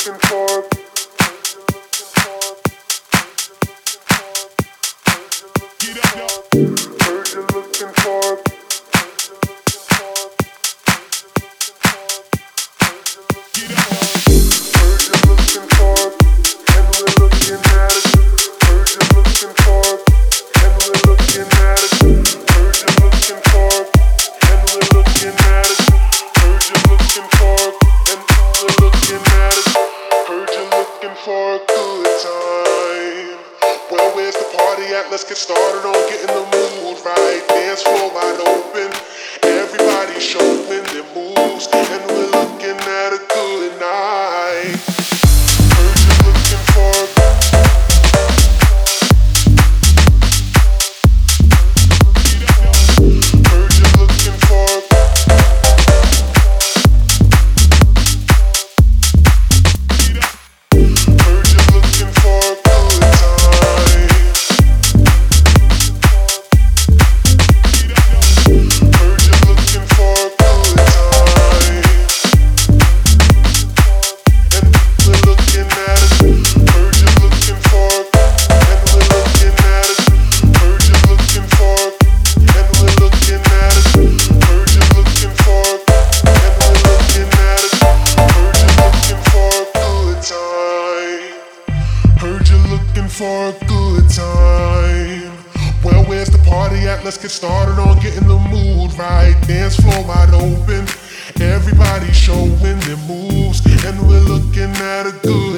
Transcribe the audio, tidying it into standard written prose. looking for. Who's you looking for? Who's you looking for? And we're looking at it. Who's you looking for? And we're looking at it. Who's you looking for? And we're looking at it. Who's you looking for? And we're looking at it. Who's you looking for a good time? Well, where's the party at? Let's get started on getting the mood right. Dance floor wide open. Everybody showing their moves, and we're looking at a good night. Who's you looking for? Who's you looking for? Who's you looking for? For a good time. Well, where's the party at? Let's get started on getting the mood right. Dance floor wide open. Everybody showing their moves, and we're looking at a good.